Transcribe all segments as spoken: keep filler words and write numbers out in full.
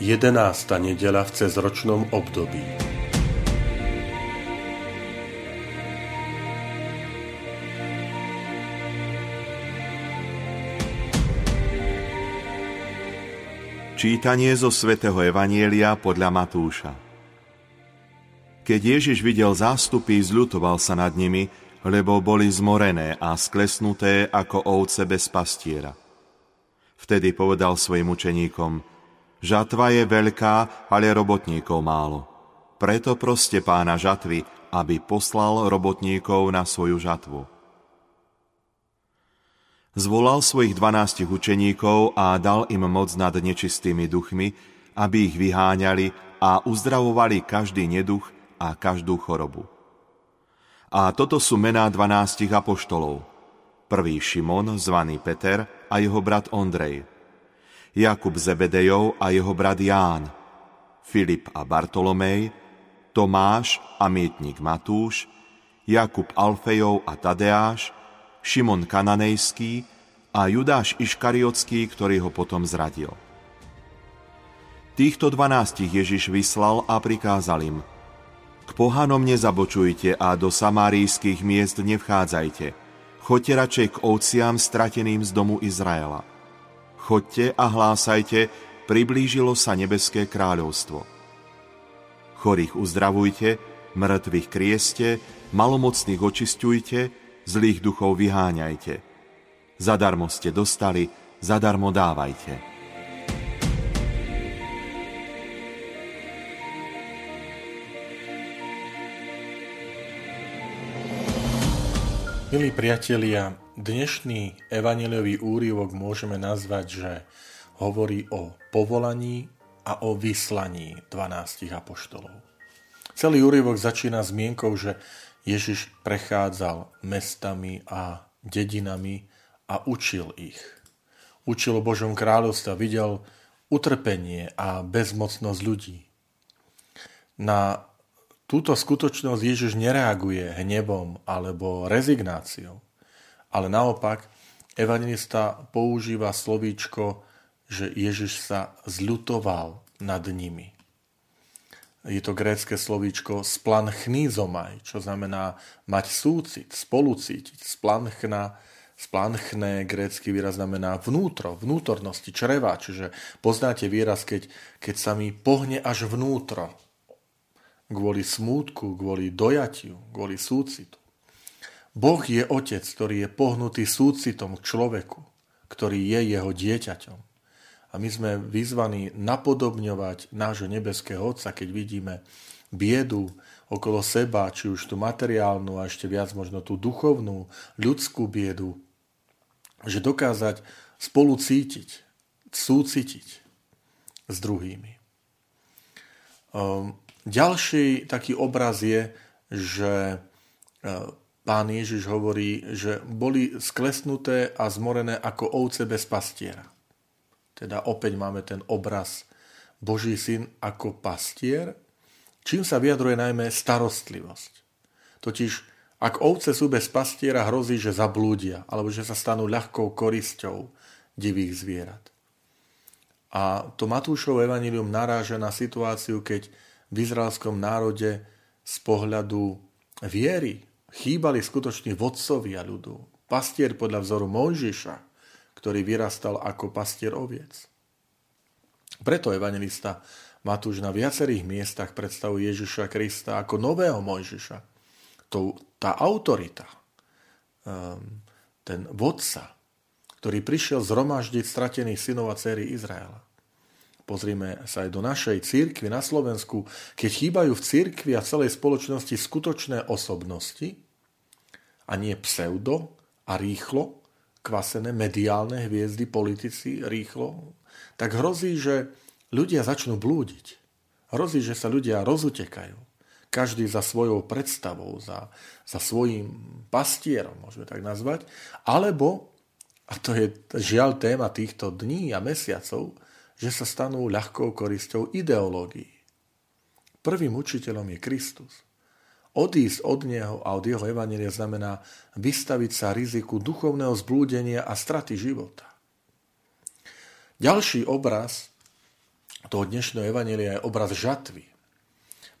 jedenásta nedeľa v cezročnom období. Čítanie zo svätého evanjelia podľa Matúša. Keď Ježiš videl zástupy, zľutoval sa nad nimi, lebo boli zmorené a sklesnuté ako ovce bez pastiera. Vtedy povedal svojim učeníkom: Žatva je veľká, ale robotníkov málo. Preto proste pána žatvy, aby poslal robotníkov na svoju žatvu. Zvolal svojich dvanástich učeníkov a dal im moc nad nečistými duchmi, aby ich vyháňali a uzdravovali každý neduch a každú chorobu. A toto sú mená dvanástich apoštolov. Prvý Šimon, zvaný Peter, a jeho brat Andrej. Jakub Zebedejov a jeho brat Ján, Filip a Bartolomej, Tomáš a mýtnik Matúš, Jakub Alfejov a Tadeáš, Šimon Kananejský a Judáš Iškariotský, ktorý ho potom zradil. Týchto dvanástich Ježiš vyslal a prikázal im: K pohanom nezabočujte a do samarijských miest nevchádzajte, choďte radšej k ovciam strateným z domu Izraela. Chodte a hlásajte, priblížilo sa nebeské kráľovstvo. Chorých uzdravujte, mŕtvych krieste, malomocných očisťujte, zlých duchov vyháňajte. Zadarmo ste dostali, zadarmo dávajte. Milí priatelia, dnešný evanjeliový úryvok môžeme nazvať, že hovorí o povolaní a o vyslaní dvanástich apoštolov. Celý úryvok začína zmienkou, že Ježiš prechádzal mestami a dedinami a učil ich. Učil o Božom kráľovstve, videl utrpenie a bezmocnosť ľudí. Na túto skutočnosť Ježiš nereaguje hnevom alebo rezignáciou, ale naopak evanjelista používa slovíčko, že Ježiš sa zľutoval nad nimi. Je to grécke slovíčko splanchnizomaj, čo znamená mať súcit, spolucítiť. Splanchna, splanchné, grécky výraz znamená vnútro, vnútornosti, čreva, čiže poznáte výraz, keď, keď sa mi pohne až vnútro. Kvôli smútku, kvôli dojatiu, kvôli súcitu. Boh je otec, ktorý je pohnutý súcitom k človeku, ktorý je jeho dieťaťom. A my sme vyzvaní napodobňovať nášho nebeského otca, keď vidíme biedu okolo seba, či už tú materiálnu a ešte viac možno tú duchovnú, ľudskú biedu, že dokázať spolu cítiť, súcitiť s druhými. Um, Ďalší taký obraz je, že pán Ježiš hovorí, že boli sklesnuté a zmorené ako ovce bez pastiera. Teda opäť máme ten obraz Boží syn ako pastier, čím sa vyjadruje najmä starostlivosť. Totiž, ak ovce sú bez pastiera, hrozí, že zablúdia, alebo že sa stanú ľahkou korisťou divých zvierat. A to Matúšovo evanjelium naráža na situáciu, keď v izraelskom národe z pohľadu viery chýbali skutoční vodcovia ľudu. Pastier podľa vzoru Mojžiša, ktorý vyrastal ako pastier oviec. Preto evanjelista Matúš na viacerých miestach predstavuje Ježiša Krista ako nového Mojžiša. To, tá autorita, ten vodca, ktorý prišiel zhromaždiť stratených synov a dcéry Izraela. Pozrime sa aj do našej cirkvi na Slovensku, keď chýbajú v cirkvi a celej spoločnosti skutočné osobnosti a nie pseudo a rýchlo kvasené mediálne hviezdy, politici rýchlo, tak hrozí, že ľudia začnú blúdiť. Hrozí, že sa ľudia rozutekajú. Každý za svojou predstavou, za, za svojím pastierom, môžeme tak nazvať. Alebo, a to je žiaľ téma týchto dní a mesiacov, že sa stanú ľahkou korisťou ideológií. Prvým učiteľom je Kristus. Odísť od neho a od jeho evanjelia znamená vystaviť sa riziku duchovného zblúdenia a straty života. Ďalší obraz toho dnešného evanjelia je obraz žatvy.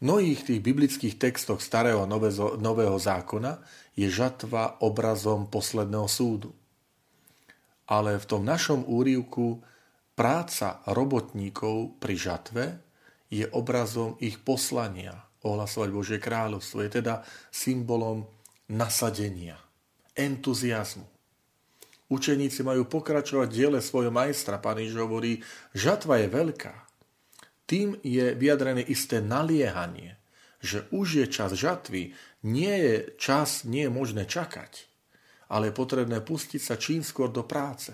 V mnohých tých biblických textoch starého a nového zákona je žatva obrazom posledného súdu. Ale v tom našom úryvku práca robotníkov pri žatve je obrazom ich poslania ohlasovať Božie kráľovstvo, je teda symbolom nasadenia, entuziazmu. Učeníci majú pokračovať v diele svojho majstra. Pán Ježiš hovorí, žatva je veľká. Tým je vyjadrené isté naliehanie, že už je čas žatvy, nie je čas, nie je možné čakať, ale je potrebné pustiť sa čím skôr do práce,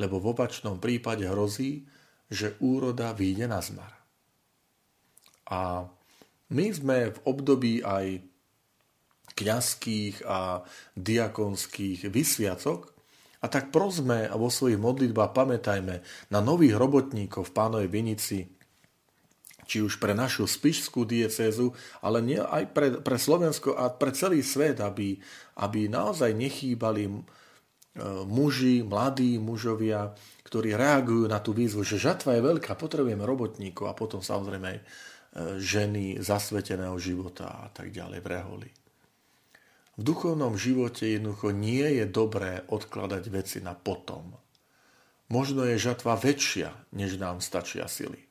lebo v opačnom prípade hrozí, že úroda vyjde na zmar. A my sme v období aj kňazských a diakonských vysviacok a tak prosme a vo svojich modlitbách pamätajme na nových robotníkov v Pánovej Vinici, či už pre našu spišskú diecézu, ale nie aj pre, pre Slovensko a pre celý svet, aby, aby naozaj nechýbali muži, mladí mužovia, ktorí reagujú na tú výzvu, že žatva je veľká, potrebujeme robotníkov a potom samozrejme aj ženy zasveteného života a tak ďalej v reholi. V duchovnom živote jednoducho nie je dobré odkladať veci na potom. Možno je žatva väčšia, než nám stačia sily.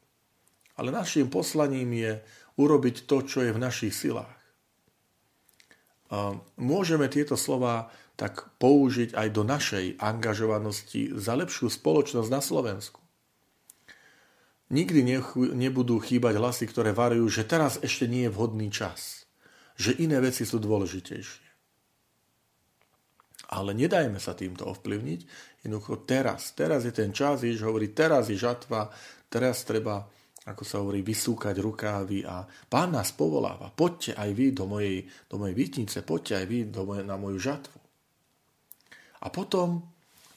Ale našim poslaním je urobiť to, čo je v našich silách. Môžeme tieto slova tak použiť aj do našej angažovanosti za lepšiu spoločnosť na Slovensku. Nikdy nebudú chýbať hlasy, ktoré varujú, že teraz ešte nie je vhodný čas, že iné veci sú dôležitejšie. Ale nedajme sa týmto ovplyvniť, jednoducho teraz. Teraz je ten čas, Ježiš hovorí, teraz je žatva, teraz treba, ako sa hovorí, vysúkať rukávy a Pán nás povoláva, poďte aj vy do mojej, do mojej výtnice, poďte aj vy do moje, na moju žatvu. A potom,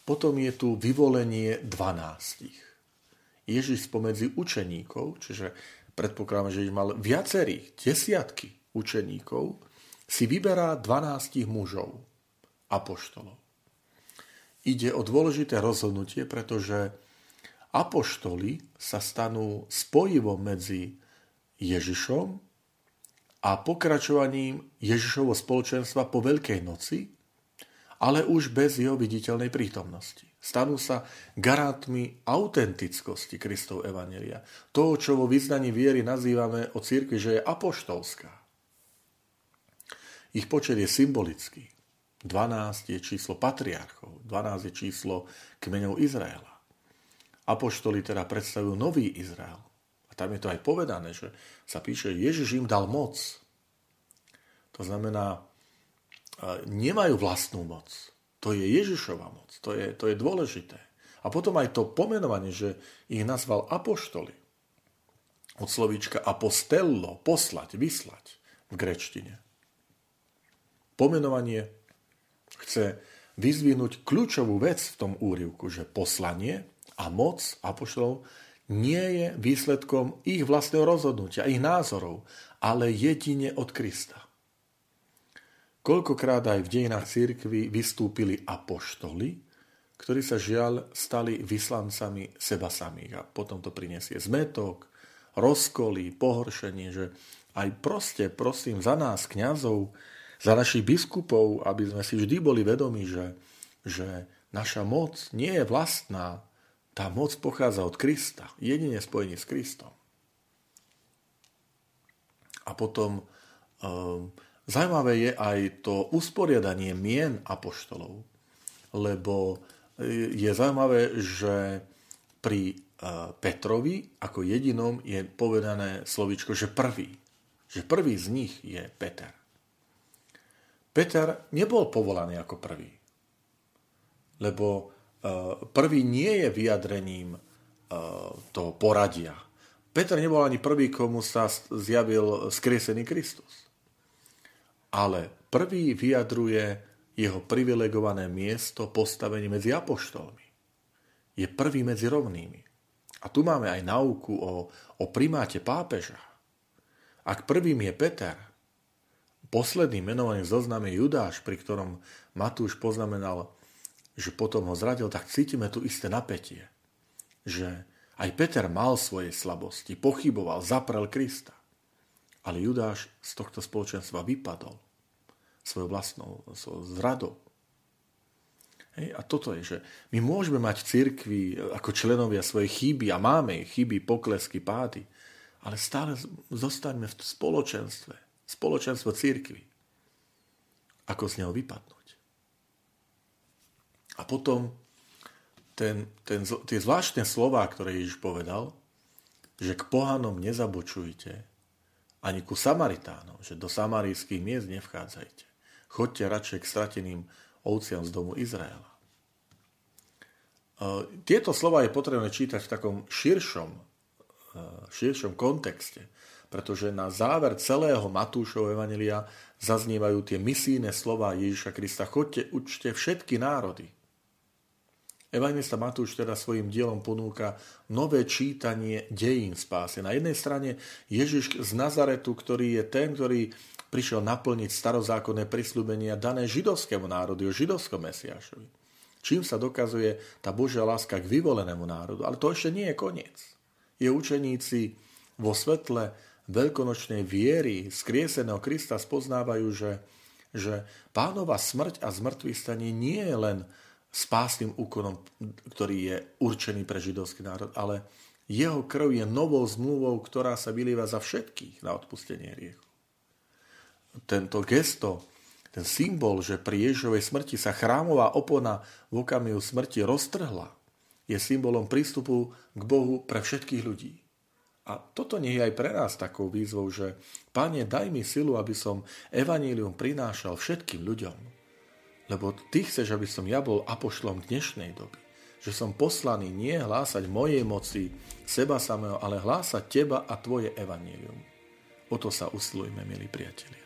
potom je tu vyvolenie dvanástich. Ježiš spomedzi učeníkov, čiže predpokladám, že mal viacerých, desiatky učeníkov, si vyberá dvanástich mužov, apoštolov. Ide o dôležité rozhodnutie, pretože apoštoli sa stanú spojivom medzi Ježišom a pokračovaním Ježišovho spoločenstva po Veľkej noci, ale už bez jeho viditeľnej prítomnosti. Stanú sa garantmi autentickosti Kristov evanjelia. Toho, čo vo vyznaní viery nazývame o cirkvi, že je apoštolská. Ich počet je symbolický. dvanásť je číslo patriarchov, dvanásť je číslo kmeňov Izraela. Apoštoli teda predstavujú nový Izrael. A tam je to aj povedané, že sa píše, Ježiš im dal moc. To znamená, nemajú vlastnú moc. To je Ježišova moc, to je, to je dôležité. A potom aj to pomenovanie, že ich nazval apoštoli. Od slovíčka apostello, poslať, vyslať v gréčtine. Pomenovanie chce vyzvihnúť kľúčovú vec v tom úryvku, že poslanie a moc apoštolov nie je výsledkom ich vlastného rozhodnutia, ich názorov, ale jedine od Krista. Koľkokrát aj v dejinách cirkvi vystúpili apoštoli, ktorí sa žiaľ stali vyslancami seba samých. A potom to prinesie zmetok, rozkoly, pohoršenie, že aj proste prosím za nás, kňazov, za našich biskupov, aby sme si vždy boli vedomi, že, že naša moc nie je vlastná. Tá moc pochádza od Krista, jedine spojení s Kristom. A potom... Um, Zajímavé je aj to usporiadanie mien apoštolov, lebo je zaujímavé, že pri Petrovi ako jedinom je povedané slovíčko, že prvý, že prvý z nich je Peter. Peter nebol povolaný ako prvý, lebo prvý nie je vyjadrením toho poradia. Peter nebol ani prvý, komu sa zjavil skriesený Kristus. Ale prvý vyjadruje jeho privilegované miesto, postavenie medzi apoštolmi. Je prvý medzi rovnými. A tu máme aj nauku o, o primáte pápeža. Ak prvým je Peter, posledným menovaným v zozname Judáš, pri ktorom Matúš poznamenal, že potom ho zradil, tak cítime tu isté napätie, že aj Peter mal svoje slabosti, pochyboval, zaprel Krista. Ale Judáš z tohto spoločenstva vypadol svojou vlastnou svojou zradou. Hej, a toto je, že my môžeme mať cirkvi ako členovia svoje chyby a máme ich chyby, poklesky, pády, ale stále zostaňme v spoločenstve, spoločenstvo cirkvi. Ako z neho vypadnúť. A potom Ten, ten, tie zvláštne slová, ktoré Ježiš povedal, že k pohanom nezabočujte, ani ku Samaritánom, že do samarijských miest nevchádzajte. Choďte radšej k strateným ovciam z domu Izraela. Tieto slova je potrebné čítať v takom širšom, širšom kontexte, pretože na záver celého Matúšovho evanjelia zaznievajú tie misijné slova Ježiša Krista. Choďte, učte všetky národy. Evangelista Matúš teda svojim dielom ponúka nové čítanie dejín spásy. Na jednej strane Ježiš z Nazaretu, ktorý je ten, ktorý prišiel naplniť starozákonné prisľúbenia dané židovskému národu, židovskom Mesiášovi. Čím sa dokazuje tá Božia láska k vyvolenému národu. Ale to ešte nie je koniec. Je učeníci vo svetle veľkonočnej viery skrieseného Krista spoznávajú, že, že Pánova smrť a zmŕtvychstanie nie je len spásnym úkonom, ktorý je určený pre židovský národ, ale jeho krv je novou zmluvou, ktorá sa vylieva za všetkých na odpustenie hriechov. Tento gesto, ten symbol, že pri Ježišovej smrti sa chrámová opona v okamihu smrti roztrhla, je symbolom prístupu k Bohu pre všetkých ľudí. A toto nie je aj pre nás takou výzvou, že Pane, daj mi silu, aby som evanjelium prinášal všetkým ľuďom. Lebo ty chceš, aby som ja bol apoštolom dnešnej doby. Že som poslaný nie hlásať mojej moci, seba samého, ale hlásať teba a tvoje evanjelium. O to sa usilujme, milí priatelia.